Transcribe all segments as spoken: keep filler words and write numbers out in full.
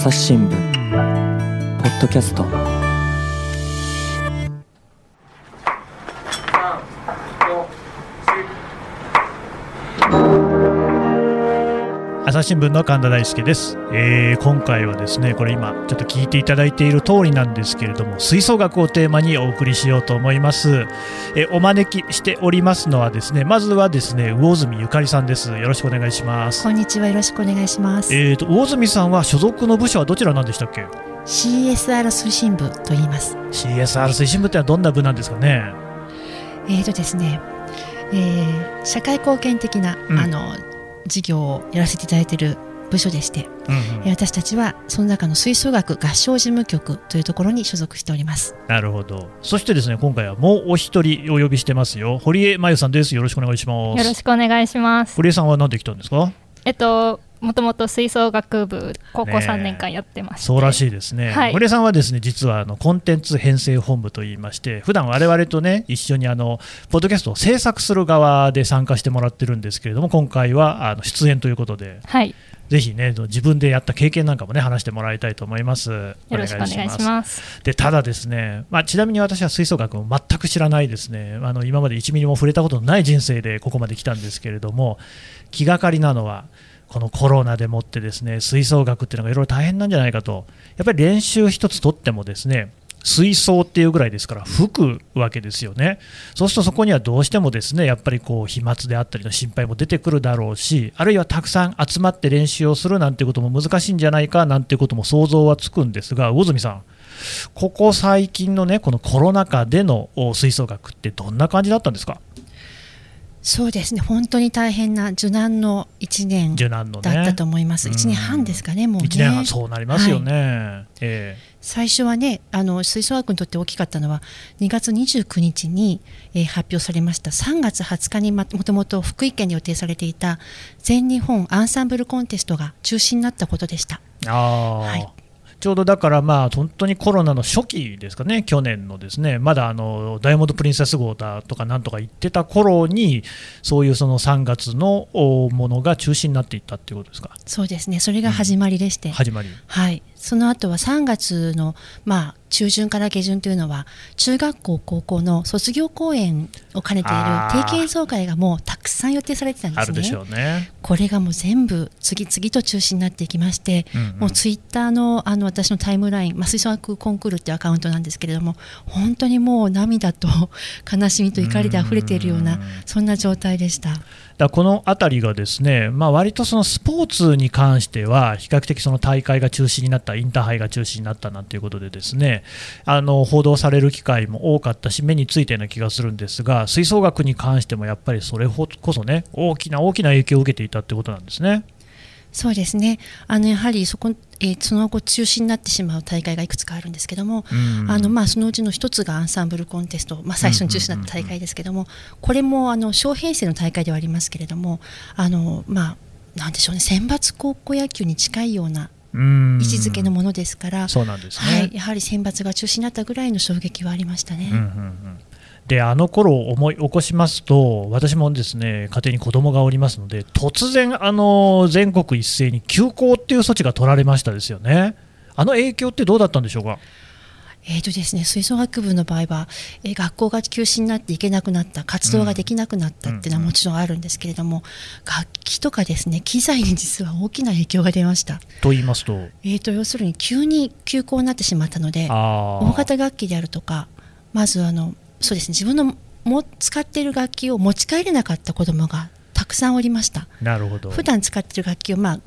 朝日新聞ポッドキャスト。朝日新聞の神田大輔です。えー、今回はですね、これ今ちょっと聞いていただいている通りなんですけれども、吹奏楽をテーマにお送りしようと思います。えー、お招きしておりますのはですね、まずはですね魚住ゆかりさんです。よろしくお願いします。こんにちは、よろしくお願いします。えーと、魚住さんは所属の部署はどちらなんでしたっけ？ シーエスアール 推進部と言います。 シーエスアール 推進部ってのはどんな部なんですかね？えーとですね、えー、社会貢献的な、うん、あの事業をやらせていただいている部署でして、うんうん、私たちはその中の吹奏楽合唱事務局というところに所属しております。なるほど。そしてですね、今回はもうお一人お呼びしてますよ。堀江真由さんです。よろしくお願いします。よろしくお願いします。堀江さんは何で来たんですか？えっともともと吹奏楽部高校さんねんかんやってまして、ね、そうらしいですね。はい、堀江さんはですね、実はあのコンテンツ編成本部といいまして、普段我々とね一緒にあのポッドキャストを制作する側で参加してもらってるんですけれども、今回はあの出演ということで、はい、ぜひね自分でやった経験なんかもね話してもらいたいと思います。よろしくお願いします。お願いします。でただですね、まあ、ちなみに私は吹奏楽を全く知らないですね、あの今までいちミリも触れたことのない人生でここまで来たんですけれども、気がかりなのはこのコロナでもってですね、吹奏楽っていうのがいろいろ大変なんじゃないかと。やっぱり練習一つとってもですね、吹奏っていうぐらいですから吹くわけですよね。そうするとそこにはどうしてもですね、やっぱりこう飛沫であったりの心配も出てくるだろうし、あるいはたくさん集まって練習をするなんてことも難しいんじゃないかなんてことも想像はつくんですが、魚住さん、ここ最近のねこのコロナ禍での吹奏楽ってどんな感じだったんですか？そうですね、本当に大変な受難のいちねんだったと思います。ね、いちねんはんですかね、もうね。いちねんはん、そうなりますよね。はい、えー、最初はね、あの吹奏楽にとって大きかったのはにがつにじゅうくにちに、えー、発表されましたさんがつはつかに、ま、もともと福井県に予定されていた全日本アンサンブルコンテストが中止になったことでした。ああ、はい、ちょうどだからまあ本当にコロナの初期ですかね、去年のですね、まだあのダイヤモンドプリンセス号だとかなんとか言ってた頃に、そういうそのさんがつのものが中止になっていったっていうことですか？そうですね、それが始まりでして、うん、始まり、はい、その後はさんがつのまあ中旬から下旬というのは中学校高校の卒業公演を兼ねている定期演奏会がもうたくさん予定されてたんですね。あるでしょうね。これがもう全部次々と中止になっていきまして、うんうん、もうツイッター の, あの私のタイムライン、まあ、吹奏楽コンクールっていうアカウントなんですけれども、本当にもう涙と悲しみと怒りであふれているような、うんうん、そんな状態でした。だこのあたりがですね、まあ、割とそのスポーツに関しては比較的その大会が中止になった、インターハイが中止になったなんていうことでですね、あの報道される機会も多かったし目についたような気がするんですが、吹奏楽に関してもやっぱりそれこそね大きな大きな影響を受けていたってことなんですね。そうですね、あのやはりそこ、えー、その後中止になってしまう大会がいくつかあるんですけども、うん、あのまあそのうちの一つがアンサンブルコンテスト、まあ、最初に中止になった大会ですけども、うんうんうんうん、これもあの小編成の大会ではありますけれども、あの、まあ、なんでしょうね、選抜高校野球に近いようなうん、位置づけのものですから、そうなんですね、はい、やはり選抜が中止になったぐらいの衝撃はありましたね。うんうんうん、であの頃を思い起こしますと、私もですね家庭に子供がおりますので、突然あの全国一斉に休校っていう措置が取られましたですよね。あの影響ってどうだったんでしょうか？えーとですね、吹奏楽部の場合は、えー、学校が休止になっていけなくなった、活動ができなくなったっていうのはもちろんあるんですけれども、楽器とかですね機材に実は大きな影響が出ました。と言いますと、えーと要するに急に休校になってしまったので、大型楽器であるとか、まずあのそうですね、自分のも使っている楽器を持ち帰れなかった子どもがたくさんおりました。なるほど。普段使っている楽器を、まあ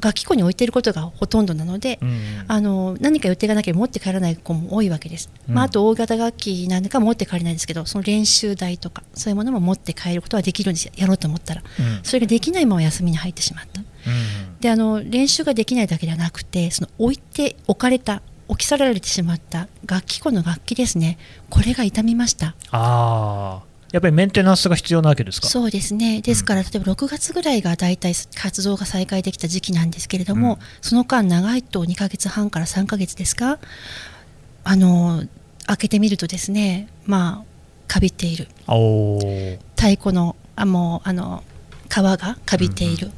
楽器庫に置いていることがほとんどなので、うん、あの何か予定がなければ持って帰らない子も多いわけです、うん、まあ、あと大型楽器なんかも持って帰れないですけど、その練習台とかそういうものも持って帰ることはできるんですよ、やろうと思ったら、うん、それができないまま休みに入ってしまった、うん、であの練習ができないだけではなくて、その置いて置かれた置き去られてしまった楽器庫の楽器ですね、これが傷みました。ああ、やっぱりメンテナンスが必要なわけですか？そうですね。ですから、うん、例えばろくがつぐらいがだいたい活動が再開できた時期なんですけれども、うん、その間長いとにかげつはんからさんかげつですか、あの開けてみるとですね、まあかびている、お太鼓のあもうあの皮がかびている、うん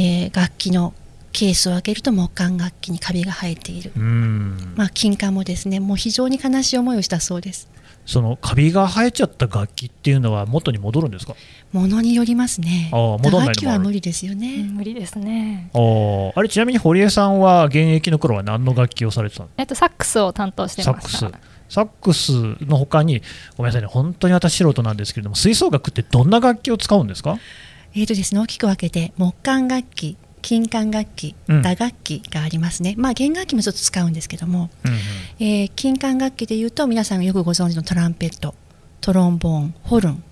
うん、えー、楽器のケースを開けると木管楽器にカビが生えている。うん、まあ、金管もですね、もう非常に悲しい思いをしたそうです。そのカビが生えちゃった楽器っていうのは元に戻るんですか？ものによりますね。ああ、戻らないのもある。打楽器は無理ですよね。うん、無理ですね。 あ, あれちなみに堀江さんは現役の頃は何の楽器をされてたの？えっと、サックスを担当してました。サックスサックスの他に、ごめんなさいね、本当に私素人なんですけれども、吹奏楽ってどんな楽器を使うんですか？えーとですね、大きく分けて木管楽器、金管楽器、打楽器がありますね。うん、まあ、弦楽器もちょっと使うんですけども、うんうん、えー、金管楽器でいうと皆さんがよくご存知のトランペット、トロンボーン、ホルン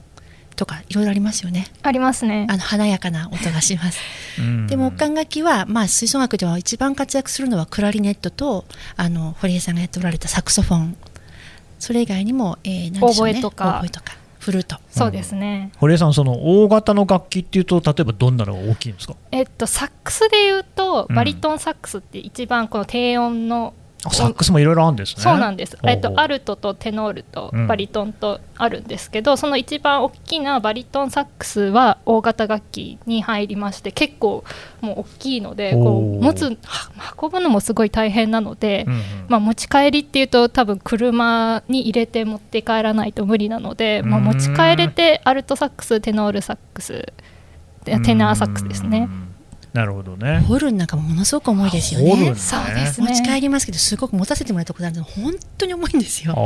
とかいろいろありますよね。ありますね。あの華やかな音がしますで、木管楽器は、まあ、吹奏楽では一番活躍するのはクラリネットと、あの堀江さんがやっておられたサクソフォン、それ以外にも、えー、何でしょうね、オーボエとか、オーボエとかフルート。そうですね。うん、堀江さん、その大型の楽器っていうと例えばどんなのが大きいんですか？えっと、サックスでいうとバリトンサックスって一番この低音の、うん、サックスもいろいろあるんですね。そうなんです。えっと、アルトとテノールとバリトンとあるんですけど、うん、その一番大きなバリトンサックスは大型楽器に入りまして、結構もう大きいので、こう持つ運ぶのもすごい大変なので、うんうん、まあ、持ち帰りっていうと多分車に入れて持って帰らないと無理なので、まあ、持ち帰れてアルトサックス、テノールサックス、テナーサックスですね。なるほどね。ホルンなんかもものすごく重いですよね。ね、そうですね。持ち帰りますけど、すごく持たせてもらったことあるので本当に重いんですよ。ああ、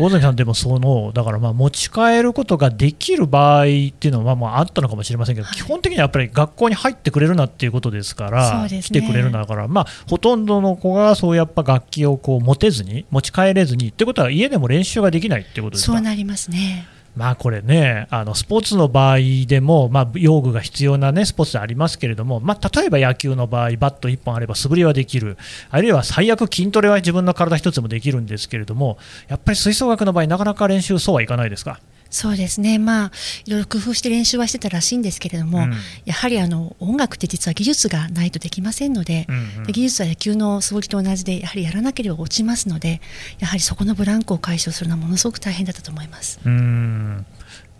大崎さんでもそのだからまあ持ち帰ることができる場合っていうのはまああったのかもしれませんけど、はい、基本的にはやっぱり学校に入ってくれるなっていうことですから、ね、来てくれるなだから、まあほとんどの子がそうやっぱ楽器をこう持てずに持ち帰れずにってことは家でも練習ができないってことですか？そうなりますね。まあこれね、あのスポーツの場合でも、まあ、用具が必要な、ね、スポーツありますけれども、まあ、例えば野球の場合バットいっぽんあれば素振りはできる、あるいは最悪筋トレは自分の体一つもできるんですけれども、やっぱり吹奏楽の場合なかなか練習そうはいかないですか？そうですね、まあ、いろいろ工夫して練習はしてたらしいんですけれども、うん、やはりあの音楽って実は技術がないとできませんので、うんうん、で技術は野球の素振りと同じでやはりやらなければ落ちますので、やはりそこのブランクを解消するのはものすごく大変だったと思います。うーん、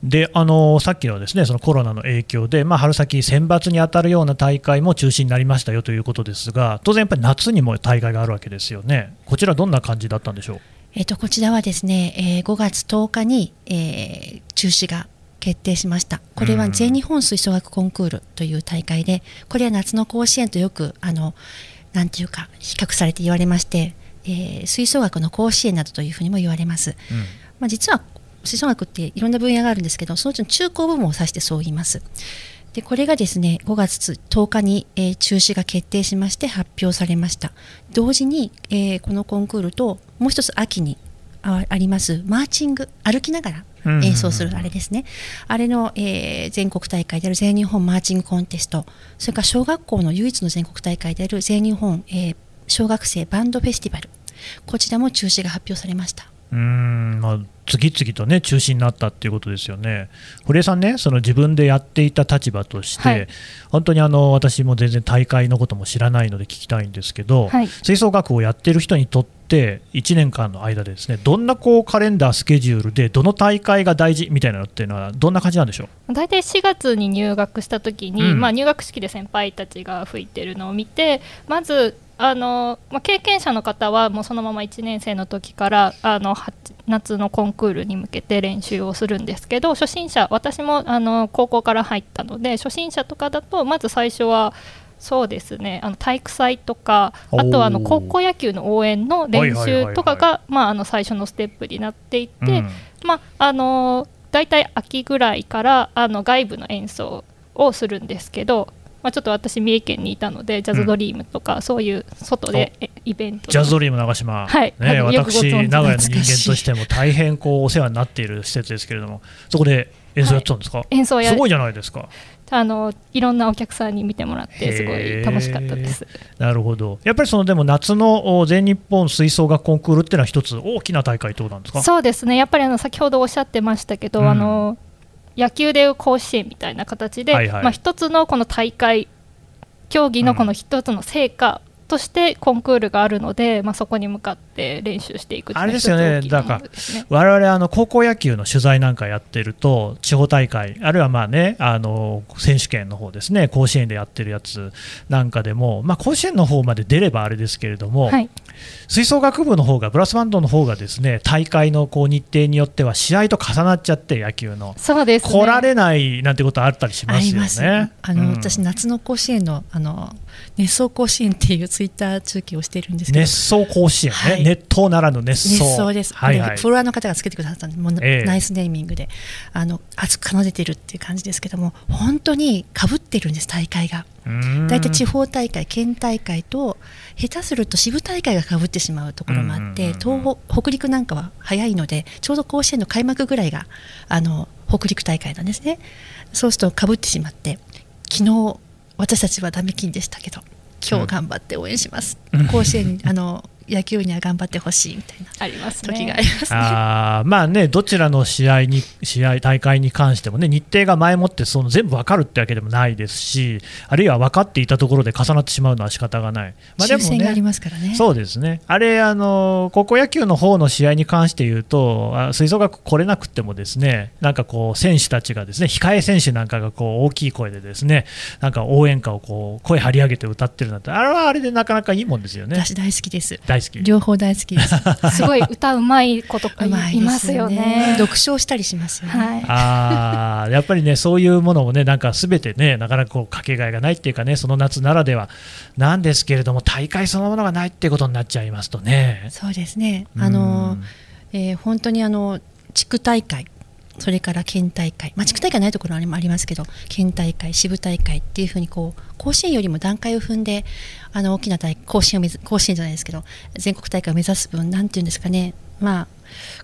であのさっきのですね、そのコロナの影響で、まあ、春先選抜に当たるような大会も中止になりましたよということですが、当然やっぱり夏にも大会があるわけですよね。こちらどんな感じだったんでしょう？えー、とこちらはですね、えー、ごがつとおかに、えー、中止が決定しました。これは全日本吹奏楽コンクールという大会で、これは夏の甲子園とよくあのなんていうか比較されて言われまして、えー、吹奏楽の甲子園などというふうにも言われます。うん、まあ、実は吹奏楽っていろんな分野があるんですけど、そのうちの中高部門を指してそう言います。でこれがですね、ごがつとおかに、えー、中止が決定しまして発表されました。同時に、えー、このコンクールともう一つ秋に あ, ありますマーチング、歩きながら演奏するあれですね、あれの、えー、全国大会である全日本マーチングコンテスト、それから小学校の唯一の全国大会である全日本、えー、小学生バンドフェスティバル、こちらも中止が発表されました。うーん、まあ、次々と、ね、中止になったということですよね。堀江さんね、その自分でやっていた立場として、はい、本当にあの私も全然大会のことも知らないので聞きたいんですけど、はい、吹奏楽をやっている人にとっていちねんかんの間でですね、どんなこうカレンダースケジュールでどの大会が大事みたいなのっていうのはどんな感じなんでしょう？大体しがつに入学した時に、うん、まあ、入学式で先輩たちが吹いてるのを見て、まずあのまあ、経験者の方はもうそのままいちねん生の時からあの夏のコンクールに向けて練習をするんですけど、初心者、私もあの高校から入ったので初心者とかだとまず最初はそうですね、あの体育祭とか、あとはあの高校野球の応援の練習とかが最初のステップになっていて、うん、まあ、あのだいたい秋ぐらいからあの外部の演奏をするんですけど、まあ、ちょっと私三重県にいたのでジャズドリームとかそういう外で、うん、イベントジャズドリーム長島、はいね、私名古屋の人間としても大変こうお世話になっている施設ですけれども、そこで演奏やってたんですか？はい、演奏やすごいじゃないですか。あのいろんなお客さんに見てもらってすごい楽しかったです。なるほど。やっぱりそのでも夏の全日本吹奏楽コンクールっていうのは一つ大きな大会ということなんですか？そうですね、やっぱりあの先ほどおっしゃってましたけど、うん、あの野球でいう甲子園みたいな形で、はいはい、まあ、一つのこの大会競技のこの一つの成果としてコンクールがあるので、まあ、そこに向かって練習していくっていうのがあれですよね。だから我々あの高校野球の取材なんかやってると地方大会あるいはまあ、ね、あの選手権の方ですね、甲子園でやってるやつなんかでも、まあ、甲子園の方まで出ればあれですけれども、はい、吹奏楽部の方がブラスバンドの方がですね大会のこう日程によっては試合と重なっちゃって野球のそうです、ね、来られないなんてことあったりしますよね。ありますね。あの、うん、私夏の甲子園のあの熱奏甲子園っていうツイッター中継をしているんですけど、熱奏甲子園ね、はい、熱湯ならぬ熱奏、熱奏です、はいはい、フォロワーの方がつけてくださったのでもう、えー、ナイスネーミングであの熱く奏でてるっていう感じですけども、本当にかぶってるんです大会が。だいたい地方大会県大会と下手すると支部大会がかぶってしまうところもあって、東北、北陸なんかは早いのでちょうど甲子園の開幕ぐらいがあの北陸大会なんですね。そうするとかぶってしまって、昨日私たちはダメ金でしたけど今日頑張って応援します、うん、甲子園にあの野球には頑張ってほしいみたいなあります、ね、時がありますね。あ、まあね、どちらの試合に試合大会に関してもね、日程が前もってその全部分かるってわけでもないですし、あるいは分かっていたところで重なってしまうのは仕方がない、まあでもね、抽選がありますからね。そうですね。あれあの高校野球の方の試合に関して言うと、吹奏楽来れなくてもですね、なんかこう選手たちがですね、控え選手なんかがこう大きい声でですね、なんか応援歌をこう声張り上げて歌ってるなんて、あれはあれでなかなかいいもんですよね。私大好きです。両方大好きですすごい歌うまい子とか い, い, いますよ ね, ね独唱したりしますよね、はい、あやっぱりねそういうものもねなんか全てねなかなかこうかけがえがないっていうかね、その夏ならではなんですけれども、大会そのものがないっていうことになっちゃいますとね。そうですね、あの、えー、本当にあの地区大会それから県大会、まあ、地区大会ないところもありますけど、県大会支部大会っていうふうにこう甲子園よりも段階を踏んであの大きな大甲子園を甲子園じゃないですけど全国大会を目指す分、なんていうんですかね、まあ、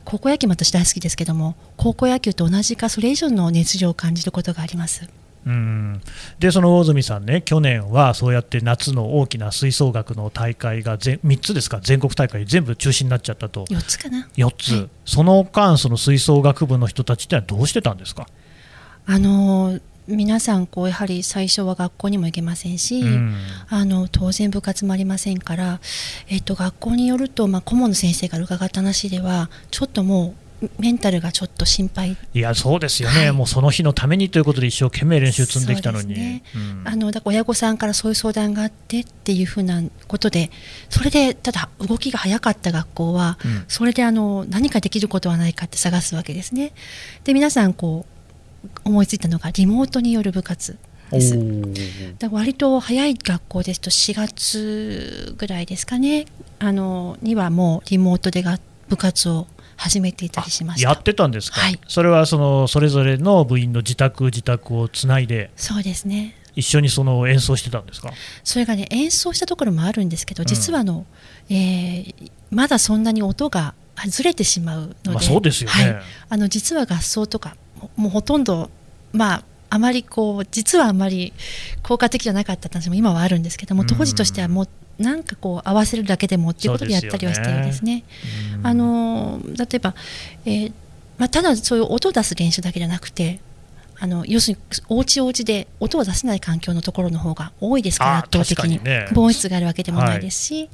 高校野球も私大好きですけども、高校野球と同じかそれ以上の熱情を感じることがあります。うん、でその大住さんね、去年はそうやって夏の大きな吹奏楽の大会がみっつですか、全国大会全部中止になっちゃったと。よっつかな、よっつ、はい、その間その吹奏楽部の人たちってはどうしてたんですか。あの皆さんこうやはり最初は学校にも行けませんし、うん、あの当然部活もありませんから、えっと、学校によると、まあ、顧問の先生から伺った話ではちょっともうメンタルがちょっと心配。いやそうですよね、はい、もうその日のためにということで一生懸命練習積んできたのに、ね、うん、あのだから親御さんからそういう相談があってっていうふうなことで、それでただ動きが早かった学校は、うん、それであの何かできることはないかって探すわけですね。で皆さんこう思いついたのがリモートによる部活です。だ割と早い学校ですとしがつぐらいですかね、あのにはもうリモートでが部活を始めていたりしました。やってたんですか、はい、それはそのそれぞれの部員の自宅自宅をつないで。そうですね、一緒にその演奏してたんですか。それがね、演奏したところもあるんですけど、実はあの、うん、えー、まだそんなに音がずれてしまうので、まあ、そうですよね、はい、あの実は合奏とかもうほとんど、まあ、あまりこう実はあまり効果的じゃなかった話も今はあるんですけども、当時としてはもうなんかこう合わせるだけでもっていうことでやったりはしてるんですね。あの例えば、えーまあ、ただそういう音を出す練習だけじゃなくて、あの要するにおうちおうちで音を出せない環境のところの方が多いですから、圧倒的に防音室があるわけでもないですし、は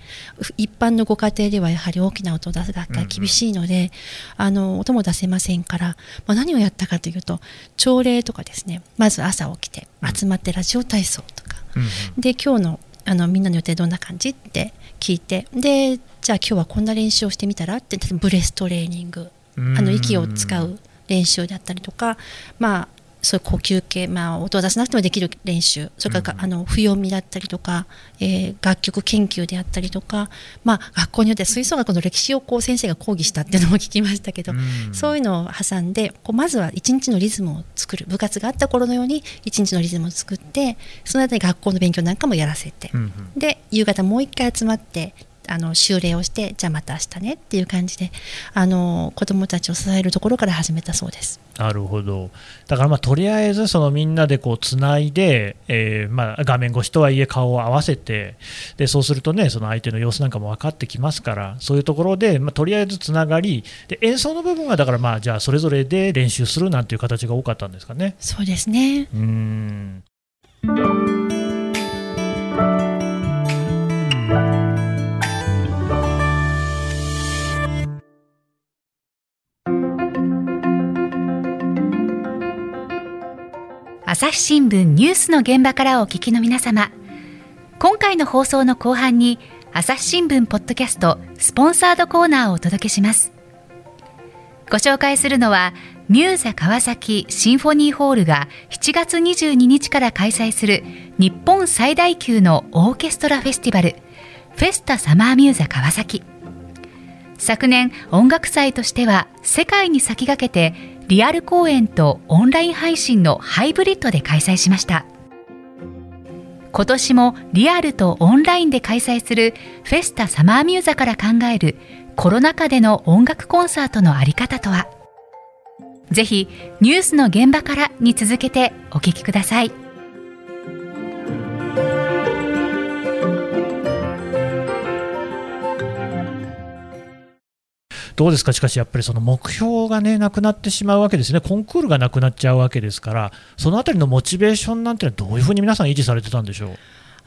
い、一般のご家庭ではやはり大きな音を出す学会厳しいので、うんうん、あの音も出せませんから、まあ、何をやったかというと朝礼とかですね、まず朝起きて集まってラジオ体操とか、うんうん、で今日のあのみんなの予定どんな感じって聞いて、でじゃあ今日はこんな練習をしてみたらって、例えばブレストレーニング、あの息を使う練習だったりとか、まあ、そういう呼吸系、まあ、音を出さなくてもできる練習、それからあの譜読みだったりとか、えー、楽曲研究であったりとか、まあ、学校によって吹奏楽の歴史をこう先生が講義したっていうのも聞きましたけど、そういうのを挟んでこうまずは一日のリズムを作る、部活があった頃のように一日のリズムを作って、その間に学校の勉強なんかもやらせて、うんうん、で夕方もう一回集まってあの修練をして、じゃあまた明日ねっていう感じで、あの子どもたちを支えるところから始めたそうです。なるほど。だからまあとりあえずそのみんなでこうつないで、えー、まあ画面越しとはいえ顔を合わせて、でそうするとねその相手の様子なんかも分かってきますから、そういうところでまあとりあえずつながりで、演奏の部分はだからまあじゃあそれぞれで練習するなんていう形が多かったんですかね。そうですね。うーん朝日新聞ニュースの現場からお聞きの皆様、今回の放送の後半に朝日新聞ポッドキャストスポンサードコーナーをお届けします。ご紹介するのはミューザ川崎シンフォニーホールがしちがつにじゅうににちから開催する日本最大級のオーケストラフェスティバル、フェスタサマーミューザ川崎。昨年音楽祭としては世界に先駆けてリアル公演とオンライン配信のハイブリッドで開催しました。今年もリアルとオンラインで開催するフェスタサマーミューザから考えるコロナ禍での音楽コンサートのあり方とは。ぜひニュースの現場からに続けてお聞きください。どうですか。しかしやっぱりその目標が、ね、なくなってしまうわけですね。コンクールがなくなっちゃうわけですから、そのあたりのモチベーションなんていうのはどういうふうに皆さん維持されてたんでしょう。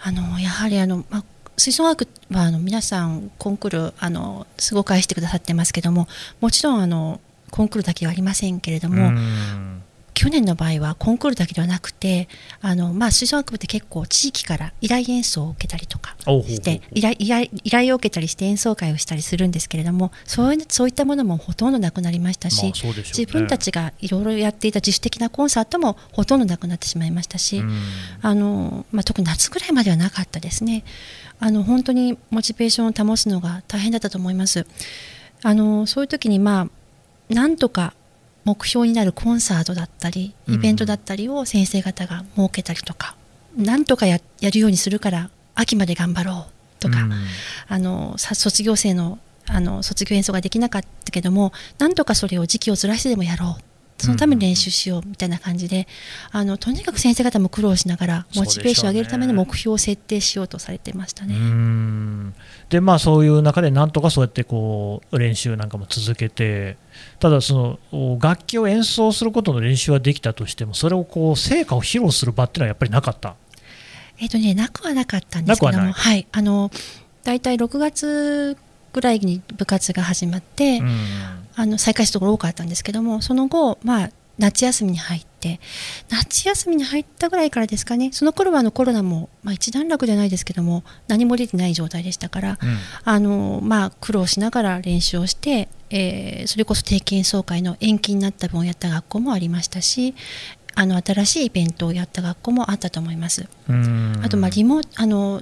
あのやはりあの、まあ吹奏楽はあの皆さんコンクールあのすごく愛してくださってますけども、もちろんあのコンクールだけはありませんけれども、去年の場合はコンクールだけではなくて、あの、まあ、吹奏楽部って結構地域から依頼演奏を受けたりとかして、依頼、依頼、依頼を受けたりして演奏会をしたりするんですけれども、そういう、そういったものもほとんどなくなりましたし、まあそうでしょうね、自分たちがいろいろやっていた自主的なコンサートもほとんどなくなってしまいましたし、あの、まあ、特に夏ぐらいまではなかったですね。あの本当にモチベーションを保つのが大変だったと思います。あのそういう時に、まあ、なんとか目標になるコンサートだったりイベントだったりを先生方が設けたりとか、うん、なんとか や, やるようにするから秋まで頑張ろうとか、うん、あの卒業生 の, あの卒業演奏ができなかったけども、なんとかそれを時期をずらしてでもやろう、そのために練習しようみたいな感じで、あのとにかく先生方も苦労しながらモチベーションを上げるための目標を設定しようとされてましたね。うーんで、まあ、そういう中でなんとかそうやってこう練習なんかも続けて、ただその楽器を演奏することの練習はできたとしても、それをこう成果を披露する場っていうのはやっぱりなかった、えーとね、なくはなかったんですけども、はい、あのだいたいろくがつぐらいに部活が始まって、うんあの再開するところ多かったんですけども、その後、まあ、夏休みに入って夏休みに入ったぐらいからですかね、その頃はあのコロナも、まあ、一段落じゃないですけども何も出てない状態でしたから、うんあのまあ、苦労しながら練習をして、えー、それこそ定期演奏会の延期になった分をやった学校もありましたし、あの新しいイベントをやった学校もあったと思います。うんあと、まあ、リモあの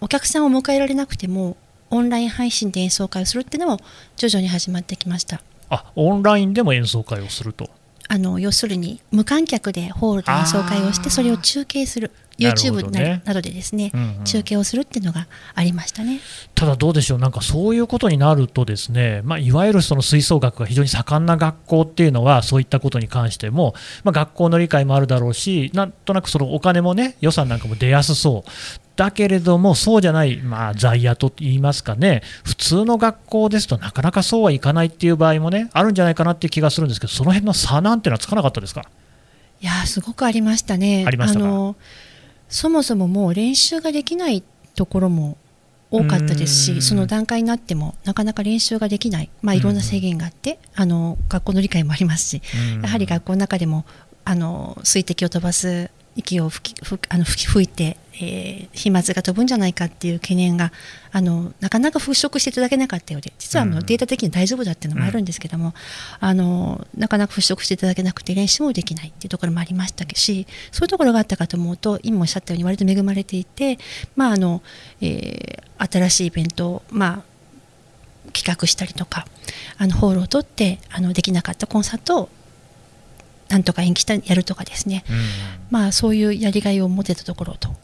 お客さんを迎えられなくてもオンライン配信で演奏会をするっていうのも徐々に始まってきました。あ、オンラインでも演奏会をすると。あの要するに無観客でホールで演奏会をして、それを中継する YouTube などでですね、うんうん、中継をするっていうのがありましたね。ただどうでしょう、なんかそういうことになるとですね、まあ、いわゆるその吹奏楽が非常に盛んな学校っていうのはそういったことに関しても、まあ、学校の理解もあるだろうし、なんとなくそのお金もね、予算なんかも出やすそうだけれども、そうじゃない、まあ、在野と言いますかね、普通の学校ですとなかなかそうはいかないっていう場合もね、あるんじゃないかなっていう気がするんですけど、その辺の差なんてのはつかなかったですか。いやすごくありましたね。ありましたか。あのそもそももう練習ができないところも多かったですし、その段階になってもなかなか練習ができない、まあ、いろんな制限があって、あの学校の理解もありますし、やはり学校の中でもあの水滴を飛ばす息を吹き、あの吹き吹いて、えー、飛沫が飛ぶんじゃないかっていう懸念があのなかなか払拭していただけなかったようで、実はあの、うん、データ的に大丈夫だっていうのもあるんですけども、うん、あのなかなか払拭していただけなくて練習もできないっていうところもありましたし、そういうところがあったかと思うと、今おっしゃったように割と恵まれていて、まああのえー、新しいイベントを、まあ、企画したりとか、あのホールを取ってあのできなかったコンサートをなんとか延期したやるとかですね、うんまあ、そういうやりがいを持てたところと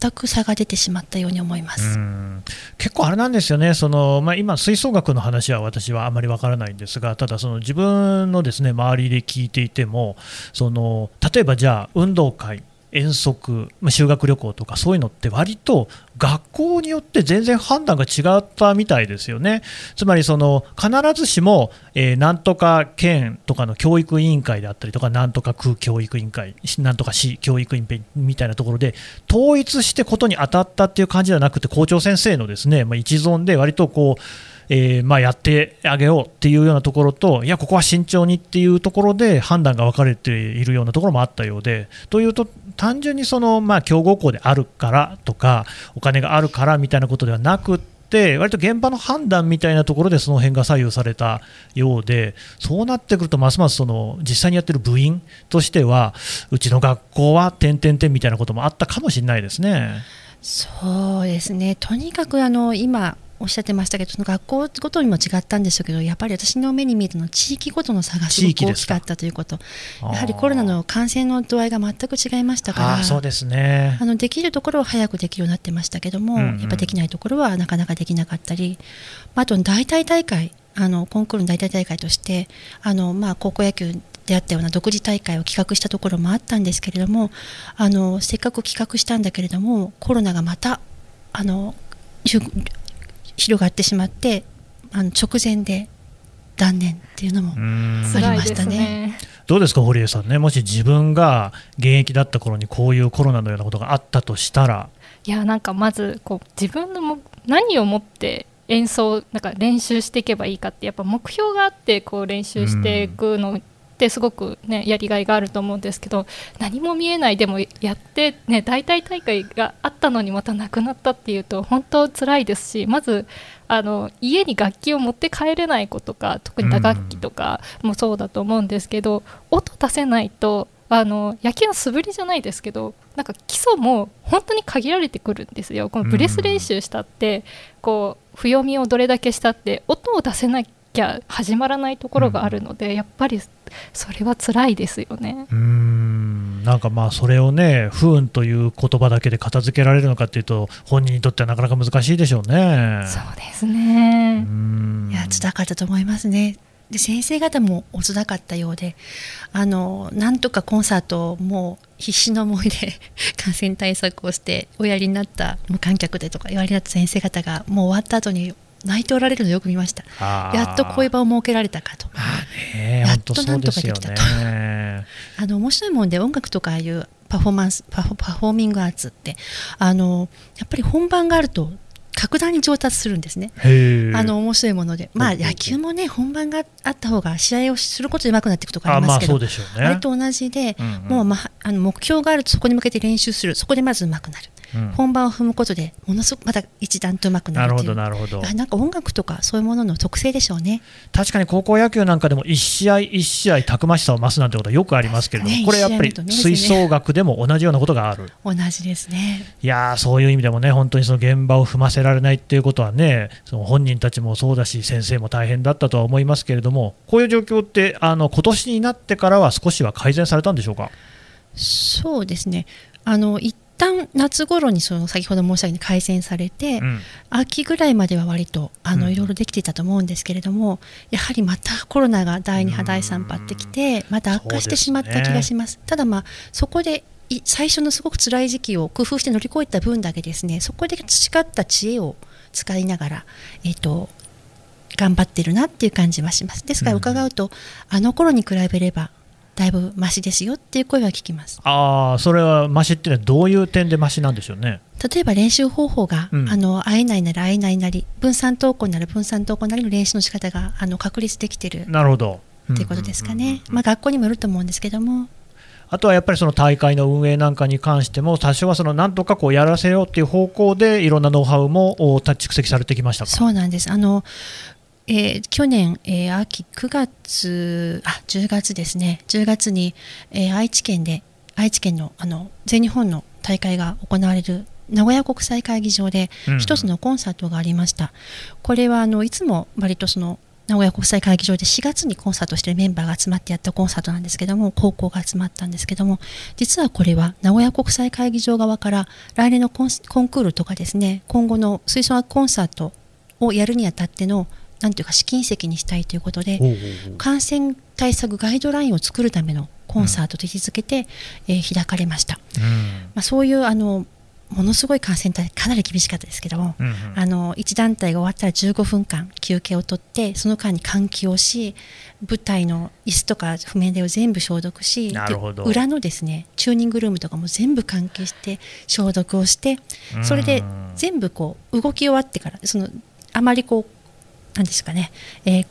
全く差が出てしまったように思います。うん結構あれなんですよね、その、まあ、今吹奏楽の話は私はあまりわからないんですが、ただその自分のですね、周りで聞いていても、その例えばじゃあ運動会、遠足、まあ、修学旅行とかそういうのって割と学校によって全然判断が違ったみたいですよね。つまりその必ずしも、えー、なんとか県とかの教育委員会であったりとか、なんとか区教育委員会、なんとか市教育委員会みたいなところで統一してことに当たったっていう感じではなくて、校長先生のですね、まあ、一存で割とこうえーまあ、やってあげようっていうようなところと、いやここは慎重にっていうところで判断が分かれているようなところもあったようで、というと単純にその、まあ、強豪校であるからとかお金があるからみたいなことではなくって割と現場の判断みたいなところでその辺が左右されたようで、そうなってくるとますますその実際にやってる部員としてはうちの学校は点々点みたいなこともあったかもしれないですね。そうですね、とにかくあの今おっしゃってましたけど、その学校ごとにも違ったんでしょうけど、やっぱり私の目に見えたのは地域ごとの差がすごく大きかったということ、やはりコロナの感染の度合いが全く違いましたから。あ、そうですね、あのできるところは早くできるようになってましたけども、うんうん、やっぱできないところはなかなかできなかったり、あと代替大会、あのコンクールの代替大会としてあの、まあ、高校野球であったような独自大会を企画したところもあったんですけれども、あのせっかく企画したんだけれどもコロナがまたあの広がってしまって、あの直前で断念っていうのもありましたね。どうですか堀江さんね、もし自分が現役だった頃にこういうコロナのようなことがあったとしたら。いや、なんかまずこう自分のも何をもって演奏なんか練習していけばいいかって、やっぱ目標があってこう練習していくのってすごく、ね、やりがいがあると思うんですけど、何も見えないでもやって、ね、代替大会があったのにまたなくなったっていうと本当辛いですし、まずあの家に楽器を持って帰れない子とか、特に打楽器とかもそうだと思うんですけど、音出せないとあの野球の素振りじゃないですけど、なんか基礎も本当に限られてくるんですよ。このブレス練習したってこう譜読みをどれだけしたって音を出せなきゃ始まらないところがあるので、やっぱりそれは辛いですよね。うーん、なんかまあそれをね、不運という言葉だけで片付けられるのかっていうと本人にとってはなかなか難しいでしょうね。そうですね、うーん、いや辛かったと思いますね。で先生方もおつらかったようで、あのなんとかコンサートをもう必死の思いで感染対策をしておやりになった、無観客でとかおやりになった先生方がもう終わった後に泣いておられるのよく見ました。やっとこういう場を設けられたかと、ね、やっとなんとかできたと、ね、あの面白いもんで、音楽とかいうパフォーマンスパフォーミングアーツってあのやっぱり本番があると格段に上達するんですね。あの面白いもので、まあ、野球もね本番があった方が試合をすることで上手くなっていくとかありますけど、 あ、まあそうでしょうね、あれと同じで、うんうん、もう、まあ、あの目標があるとそこに向けて練習する、そこでまず上手くなる、うん、本番を踏むことでものすごくまた一段と上手くなるっていう、なるほどなるほど、なんか音楽とかそういうものの特性でしょうね。確かに高校野球なんかでも一試合一試合たくましさを増すなんてことはよくありますけれども、ね、これやっぱり吹奏楽でも同じようなことがある、同じですね。いや、そういう意味でもね、本当にその現場を踏ませられないっていうことはね、その本人たちもそうだし先生も大変だったとは思いますけれども、こういう状況ってあの今年になってからは少しは改善されたんでしょうか。そうですね、あの一旦夏頃にその先ほど申し上げた改善されて、うん、秋ぐらいまでは割とあのいろいろできていたと思うんですけれども、うん、やはりまたコロナがだいに波だいさん波ってきてまた悪化してしまった気がします。そうですね。ただまあそこで最初のすごく辛い時期を工夫して乗り越えた分だけですね、そこで培った知恵を使いながら、えーと、頑張ってるなっていう感じはします。ですから伺うと、うん、あの頃に比べればだいぶマシですよっていう声は聞きます。ああ、それはマシっていうのはどういう点でマシなんでしょうね。例えば練習方法が、うん、あの会えないなら会えないなり、分散登校なら分散登校なりの練習の仕方があの確立できてる。なるほど、っていうことですかね。まあ学校にもよると思うんですけども、あとはやっぱりその大会の運営なんかに関しても多少はその何とかこうやらせようっていう方向でいろんなノウハウも蓄積されてきましたか。そうなんです。あのえー、去年、えー、秋くがつあじゅうがつですね、じゅうがつに、えー、愛知県で愛知県の、あの全日本の大会が行われる名古屋国際会議場で一つのコンサートがありました、うん、これはあのいつも割とその名古屋国際会議場でしがつにコンサートしているメンバーが集まってやったコンサートなんですけども、高校が集まったんですけども、実はこれは名古屋国際会議場側から来年のコン、コンクールとかですね、今後の吹奏楽コンサートをやるにあたってのなんていうか試金石にしたいということで、感染対策ガイドラインを作るためのコンサートと位置づけて、うん、えー、開かれました、うん、まあ、そういうあのものすごい感染対策かなり厳しかったですけども、うんうん、あのいち団体が終わったらじゅうごふんかん休憩を取って、その間に換気をし、舞台の椅子とか譜面台を全部消毒し、で裏のですねチューニングルームとかも全部換気して消毒をして、それで全部こう動き終わってから、そのあまりこうなんですかね、えー、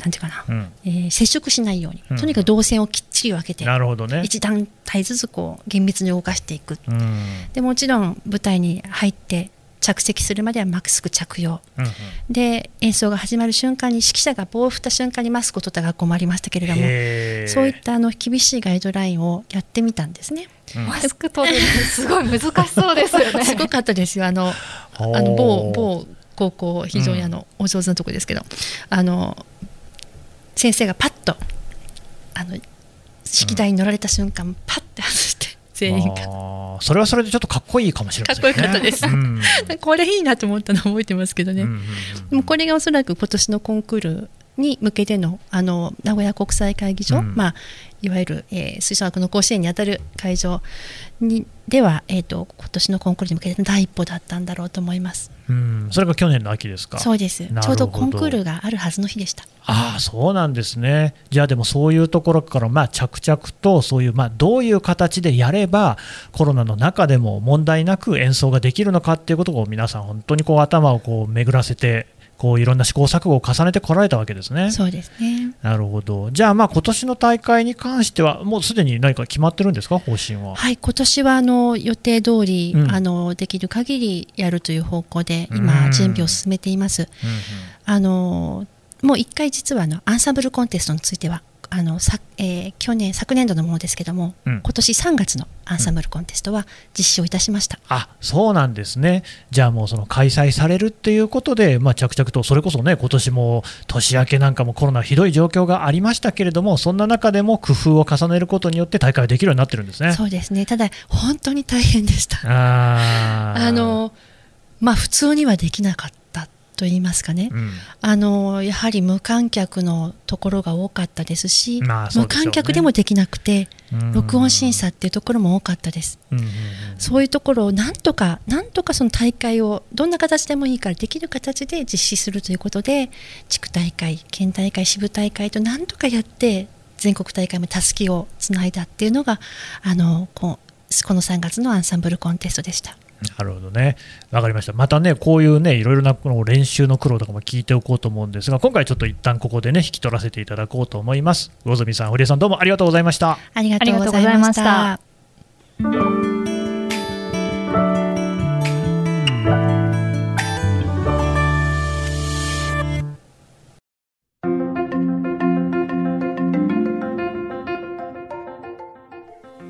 なんていうかな、うんえー、接触しないように、うん、とにかく動線をきっちり分けて、なるほどね、一段階ずつこう厳密に動かしていく、うん、でもちろん舞台に入って着席するまではマスク着用、うんうん、で演奏が始まる瞬間に指揮者が棒を振った瞬間にマスクを取った学校もありましたけれども、そういったあの厳しいガイドラインをやってみたんですね、うん、マスク取るのすごい難しそうですよねすごかったですよ、あのあの某某高校非常にあの、うん、お上手なところですけど、あの先生がパッとあの式台に乗られた瞬間、うん、パッて外して全員が、それはそれでちょっとかっこいいかもしれませんね。かっこよかったです、うん、これいいなと思ったの覚えてますけどね、うんうんうん、でもこれがおそらく今年のコンクールに向けて の, あの名古屋国際会議場、うんまあ、いわゆる、えー、吹奏楽の甲子園にあたる会場にでは、えー、と今年のコンクールに向けての第一歩だったんだろうと思います。うん、それが去年の秋ですか。そうです、ちょうどコンクールがあるはずの日でした。ああ、そうなんですね。じゃあでもそういうところから、まあ、着々とそういう、まあ、どういう形でやればコロナの中でも問題なく演奏ができるのかっていうことを皆さん本当にこう頭をこう巡らせてこういろんな試行錯誤を重ねてこられたわけですね。そうですね。なるほど。じゃあ、 まあ今年の大会に関してはもうすでに何か決まってるんですか、方針は。はい、今年はあの予定通り、うん、あのできる限りやるという方向で今準備を進めています、うんうん、あのもう一回実はあのアンサンブルコンテストについてはあのさ、えー、去年昨年度のものですけども、うん、今年さんがつのアンサンブルコンテストは実施をいたしました、うん、あ、そうなんですね。じゃあもうその開催されるっていうことで、まあ、着々とそれこそね今年も年明けなんかもコロナひどい状況がありましたけれども、そんな中でも工夫を重ねることによって大会できるようになってるんですね。そうですね。ただ本当に大変でした。ああの、まあ、普通にはできなかったと言いますかね、うん、あのやはり無観客のところが多かったですし、まあそうでしょうね、無観客でもできなくて録音審査っていうところも多かったです、うんうんうん、そういうところをなんとかなんとかその大会をどんな形でもいいからできる形で実施するということで地区大会、県大会、支部大会となんとかやって全国大会もたすきをつないだっていうのがあの こ, このさんがつのアンサンブルコンテストでした。なるほどね、わかりました。またねこういうねいろいろなこの練習の苦労とかも聞いておこうと思うんですが、今回ちょっと一旦ここでね引き取らせていただこうと思います。魚住さん、堀江さん、どうもありがとうございました。ありがとうございました。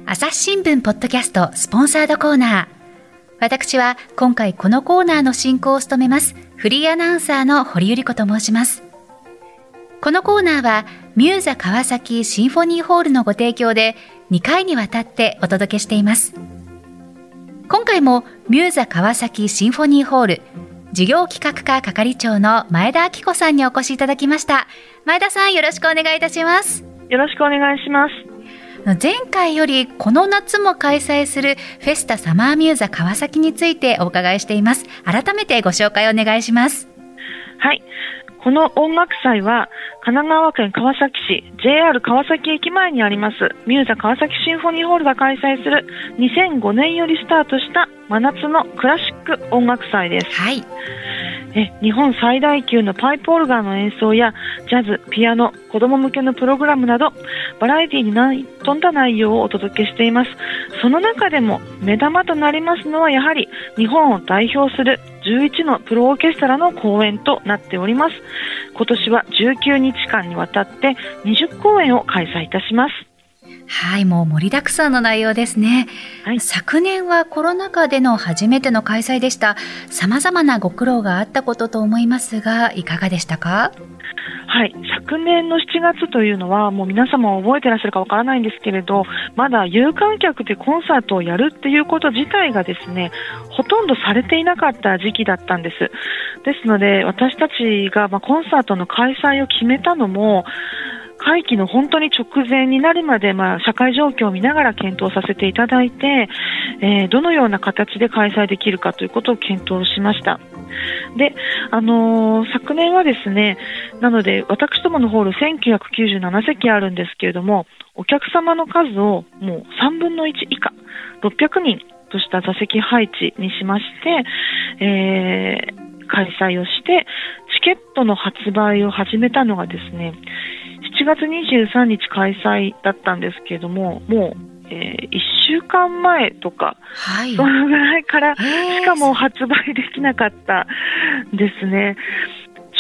朝日新聞ポッドキャストスポンサードコーナー、私は今回このコーナーの進行を務めますフリーアナウンサーの堀ゆり子と申します。このコーナーはミューザ川崎シンフォニーホールのご提供でにかいにわたってお届けしています。今回もミューザ川崎シンフォニーホール事業企画課係長の前田明子さんにお越しいただきました。前田さん、よろしくお願いいたします。よろしくお願いします。前回よりこの夏も開催するフェスタサマーミューザ川崎についてお伺いしています。改めてご紹介お願いします。はい、この音楽祭は神奈川県川崎市 ジェイアール 川崎駅前にありますミューザ川崎シンフォニーホールが開催するにせんごねんよりスタートした真夏のクラシック音楽祭です。はい、え日本最大級のパイプオルガンの演奏やジャズ、ピアノ、子ども向けのプログラムなどバラエティに富んだ内容をお届けしています。その中でも目玉となりますのはやはり日本を代表するじゅういちのプロオーケストラの公演となっております。今年はじゅうきゅうにちかんにわたってにじゅっこうえんを開催いたします。はい、もう盛りだくさんの内容ですね、はい、昨年はコロナ禍での初めての開催でした。さまざまなご苦労があったことと思いますがいかがでしたか。はい、昨年のしちがつというのはもう皆様覚えてらっしゃるかわからないんですけれど、まだ有観客でコンサートをやるっていうこと自体がですねほとんどされていなかった時期だったんです。ですので私たちがまあコンサートの開催を決めたのも会期の本当に直前になるまで、まあ、社会状況を見ながら検討させていただいて、えー、どのような形で開催できるかということを検討しました。で、あのー、昨年はですね、なので私どものホールせんきゅうひゃくきゅうじゅうななせきあるんですけれども、お客様の数をもうさんぶんのいち以下、ろっぴゃくにんとした座席配置にしまして、えー開催をしてチケットの発売を始めたのがですね、しちがつにじゅうさんにち開催だったんですけれども、もうえー、いっしゅうかんまえとか、はい、そのぐらいからしかも発売できなかったですね。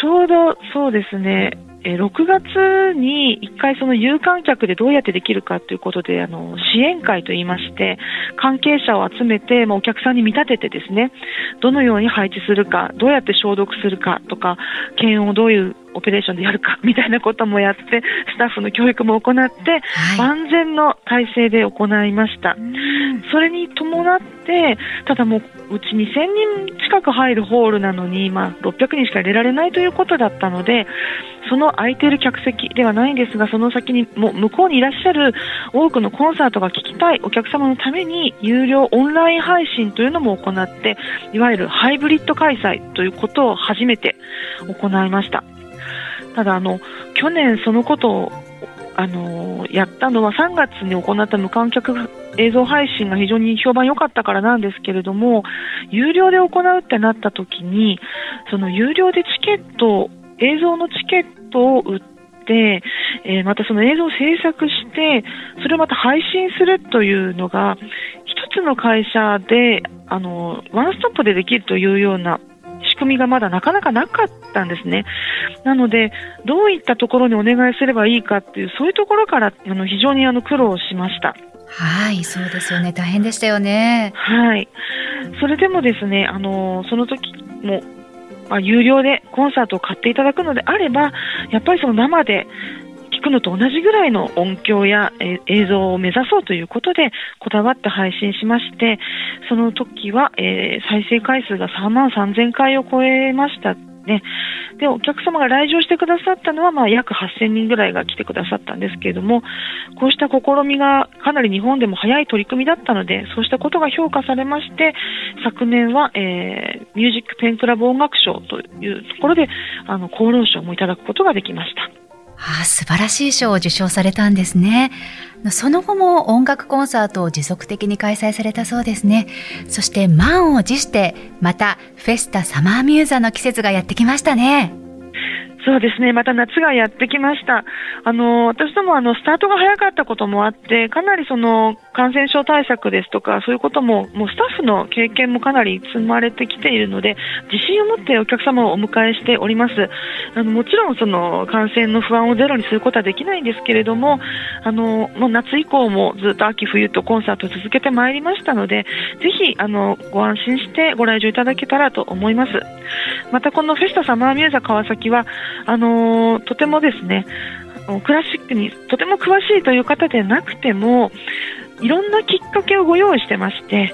ちょうどそうですね、えー、ろくがつにいっかいその有観客でどうやってできるかということで、あの支援会といいまして関係者を集めて、まあ、お客さんに見立ててですね、どのように配置するか、どうやって消毒するかとか、検温をどういうオペレーションでやるかみたいなこともやって、スタッフの教育も行って、はい、万全の体制で行いました。それに伴って、ただもううちにせんにん近く入るホールなのに、まあ、ろっぴゃくにんしか入れられないということだったので、その空いている客席ではないんですが、その先にもう向こうにいらっしゃる多くのコンサートが聴きたいお客様のために有料オンライン配信というのも行って、いわゆるハイブリッド開催ということを初めて行いました。ただあの去年そのことをあのやったのはさんがつに行った無観客映像配信が非常に評判良かったからなんですけれども、有料で行うってなった時に、その有料でチケット、映像のチケットを売って、えー、またその映像を制作してそれをまた配信するというのが一つの会社であのワンストップでできるというような仕組みがまだなかなかなかったんですね。なのでどういったところにお願いすればいいかっていう、そういうところからあの非常にあの苦労しました。はい、そうですよね、大変でしたよね。はい、それでもですね、あのその時も、まあ、有料でコンサートを買っていただくのであれば、やっぱりその生で聞くのと同じぐらいの音響や映像を目指そうということでこだわって配信しまして、その時は、えー、再生回数がさんまんさんぜんかいを超えましたね。でお客様が来場してくださったのは、まあ、約はっせんにんぐらいが来てくださったんですけれども、こうした試みがかなり日本でも早い取り組みだったので、そうしたことが評価されまして、昨年は、えー、ミュージックペンクラブ音楽賞というところであの功労賞もいただくことができました。ああ、素晴らしい賞を受賞されたんですね。その後も音楽コンサートを持続的に開催されたそうですね。そして満を持してまたフェスタサマーミューザの季節がやってきましたね。そうですね、また夏がやってきました。あの私どもあのスタートが早かったこともあって、かなりその感染症対策ですとかそういうことも、もうスタッフの経験もかなり積まれてきているので、自信を持ってお客様をお迎えしております。あのもちろんその感染の不安をゼロにすることはできないんですけれども、あのもう夏以降もずっと秋冬とコンサートを続けてまいりましたので、ぜひあのご安心してご来場いただけたらと思います。またこのフェスタサマーミューザ川崎はあのー、とてもですね、クラシックにとても詳しいという方でなくても、いろんなきっかけをご用意してまして、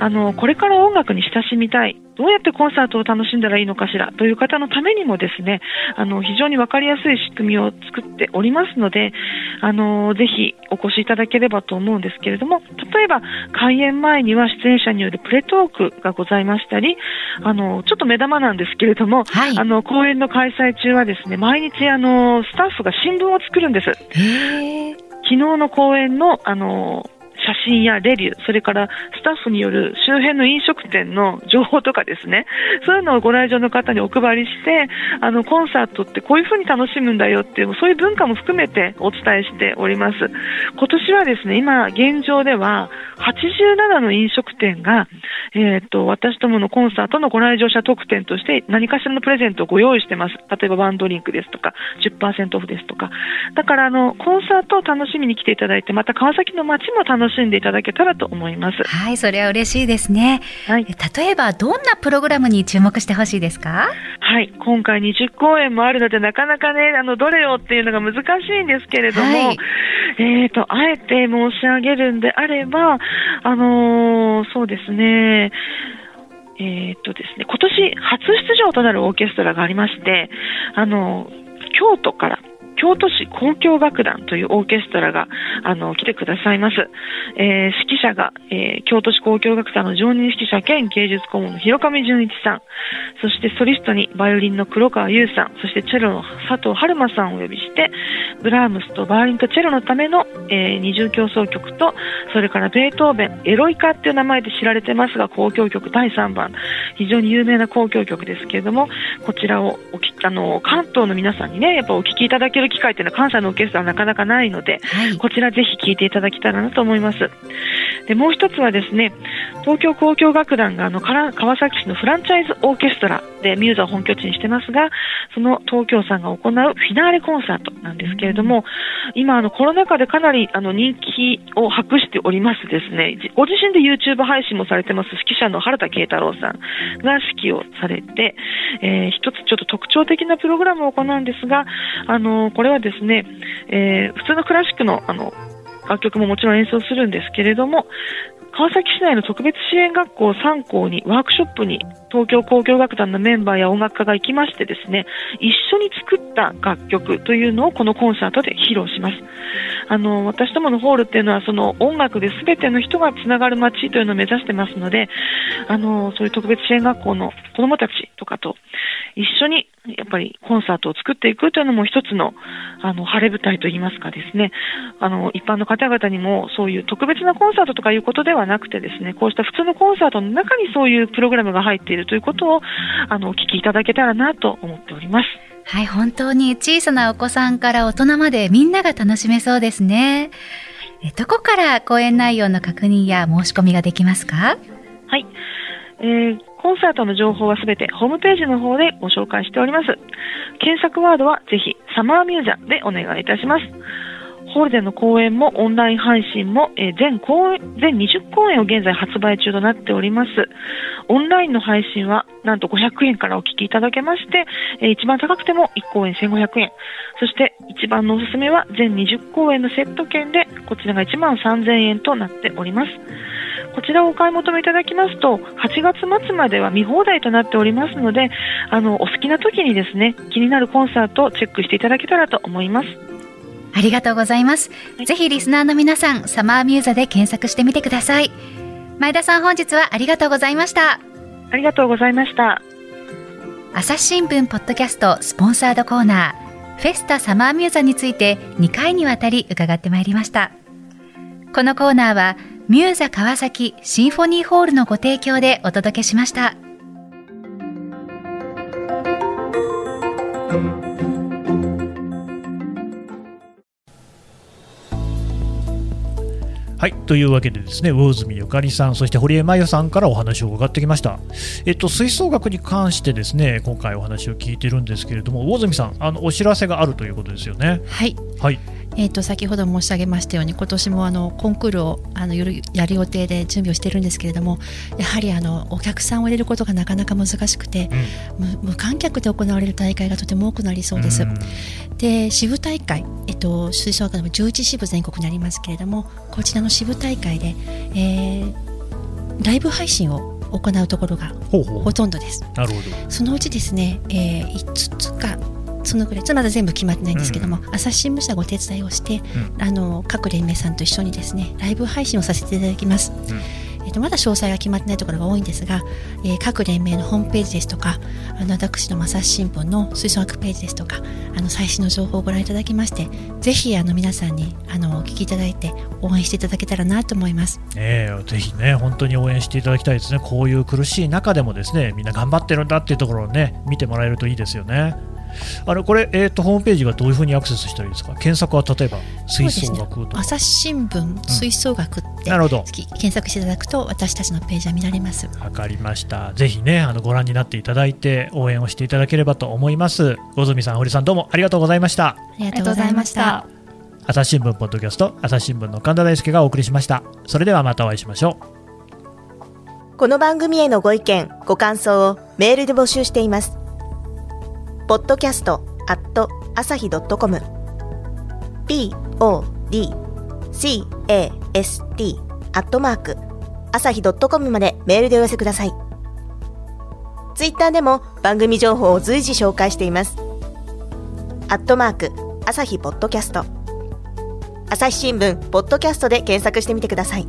あのー、これから音楽に親しみたい、どうやってコンサートを楽しんだらいいのかしらという方のためにもですね、あの非常に分かりやすい仕組みを作っておりますので、あのぜひお越しいただければと思うんですけれども、例えば開演前には出演者によるプレトークがございましたり、あのちょっと目玉なんですけれども、はい、あの公演の開催中はですね、毎日あのスタッフが新聞を作るんです。へー。昨日の公演のあの写真やレビュー、それからスタッフによる周辺の飲食店の情報とかですね、そういうのをご来場の方にお配りして、あのコンサートってこういう風に楽しむんだよっていう、そういう文化も含めてお伝えしております。今年はですね、今現状でははちじゅうななの飲食店が、えー、と私どものコンサートのご来場者特典として何かしらのプレゼントをご用意してます。例えばワンドリンクですとか じゅっパーセント オフですとか、だからあのコンサートを楽しみに来ていただいて、また川崎の街も楽しみに楽しんでいただけたらと思います。はい、それは嬉しいですね。はい、例えばどんなプログラムに注目してほしいですか？はい、今回にじゅっこうえんもあるので、なかなかね、あのどれをっていうのが難しいんですけれども、はい、えーと、あえて申し上げるんであれば、あのー、そうですね、えーとですね、今年初出場となるオーケストラがありまして、あの京都から京都市交響楽団というオーケストラがあの来てくださいます。えー、指揮者が、えー、京都市交響楽団の常任指揮者兼芸術顧問の広上純一さん、そしてソリストにバイオリンの黒川優さん、そしてチェロの佐藤春馬さんをお呼びして、ブラームスとバイオリンとチェロのための、えー、二重協奏曲と、それからベートーベン、エロイカっていう名前で知られてますが、交響曲だいさんばん、非常に有名な交響曲ですけれども、こちらをお聞き、あの、関東の皆さんにね、やっぱお聞きいただける機会っていうのは関西のオーケストラはなかなかないので、はい、こちらぜひ聴いていただきたいなと思います。で、もう一つはですね、東京交響楽団があの川崎市のフランチャイズオーケストラでミューザを本拠地にしてますが、その東京さんが行うフィナーレコンサートなんですけれども、今あのコロナ禍でかなりあの人気を博しておりますですね、ご自身で YouTube 配信もされてます指揮者の原田慶太郎さんが指揮をされて、えー、一つちょっと特徴的なプログラムを行うんですが、あのこれはですね、えー、普通のクラシックのあの楽曲ももちろん演奏するんですけれども、川崎市内の特別支援学校さん校にワークショップに東京交響楽団のメンバーや音楽家が行きましてですね、一緒に作った楽曲というのをこのコンサートで披露します。あの私どものホールっていうのはその音楽で全ての人がつながる街というのを目指してますので、あのそういう特別支援学校の子どもたちとかと一緒にやっぱりコンサートを作っていくというのも一つのあの晴れ舞台といいますかですね、あの一般の方々にもそういう特別なコンサートとかいうことではなくてですね、こうした普通のコンサートの中にそういうプログラムが入っているということをあのお聞きいただけたらなと思っております。はい、本当に小さなお子さんから大人までみんなが楽しめそうですね。えどこから公演内容の確認や申し込みができますか？はい、えー、コンサートの情報はすべてホームページの方でご紹介しております。検索ワードはぜひサマーミュージャでお願いいたします。ホールでの公演もオンライン配信も、えー、全公演、全にじゅっ公演を現在発売中となっております。オンラインの配信はなんとごひゃくえんからお聞きいただけまして、えー、一番高くてもいち公演せんごひゃくえん、そして一番のおすすめは全にじゅっ公演のセット券でこちらがいちまんさんぜんえんとなっております。こちらをお買い求めいただきますとはちがつ末までは見放題となっておりますので、あのお好きな時にですね、気になるコンサートをチェックしていただけたらと思います。ありがとうございます、はい、ぜひリスナーの皆さんサマーミューザで検索してみてください。前田さん、本日はありがとうございました。ありがとうございました。朝日新聞ポッドキャストスポンサードコーナーフェスタサマーミューザについてにかいにわたり伺ってまいりました。このコーナーはミューザ川崎シンフォニーホールのご提供でお届けしました。はい、というわけでですね、魚住ゆかりさん、そして堀江真由さんからお話を伺ってきました。えっと、吹奏楽に関してですね、今回お話を聞いてるんですけれども、魚住さん、あのお知らせがあるということですよね。はい、はい、えー、と先ほど申し上げましたように、今年もあのコンクールをあのやる予定で準備をしているんですけれども、やはりあのお客さんを入れることがなかなか難しくて、うん、無, 無観客で行われる大会がとても多くなりそうです。うん、で支部大会、えっと、吹奏楽のじゅういち支部全国にありますけれども、こちらの支部大会で、えー、ライブ配信を行うところがほとんどです。ほうほう、なるほど。そのうちですね、えー、いつつかそのぐらい、まだ全部決まってないんですけども、うん、朝日新聞社がお手伝いをして、うん、あの各連盟さんと一緒にですねライブ配信をさせていただきます。うん、えー、とまだ詳細が決まってないところが多いんですが、えー、各連盟のホームページですとか、あの私ども朝日新聞の吹奏楽ページですとか、あの最新の情報をご覧いただきまして、ぜひあの皆さんにあのお聞きいただいて応援していただけたらなと思います。えー、ぜひね、本当に応援していただきたいですね。こういう苦しい中でもですね、みんな頑張ってるんだっていうところをね、見てもらえるといいですよね。あのこれ、えー、とホームページがどういうふうにアクセスしたらいいですか？検索は例えば吹奏楽とか、ね、朝日新聞吹奏楽って、うん、検索していただくと私たちのページは見られます。わかりました。ぜひね、あのご覧になっていただいて応援をしていただければと思います。魚住さん、堀さん、どうもありがとうございました。ありがとうございました。朝日新聞ポッドキャスト、朝日新聞の神田大輔がお送りしました。それではまたお会いしましょう。この番組へのご意見ご感想をメールで募集しています。ポッドキャスト アット アサヒ ドット コム ピー オー ディー シー エー エス ティー アットマーク朝日 .com までメールでお寄せください。ツイッターでも番組情報を随時紹介しています。アットマーク朝日ポッドキャスト、朝日新聞ポッドキャストで検索してみてください。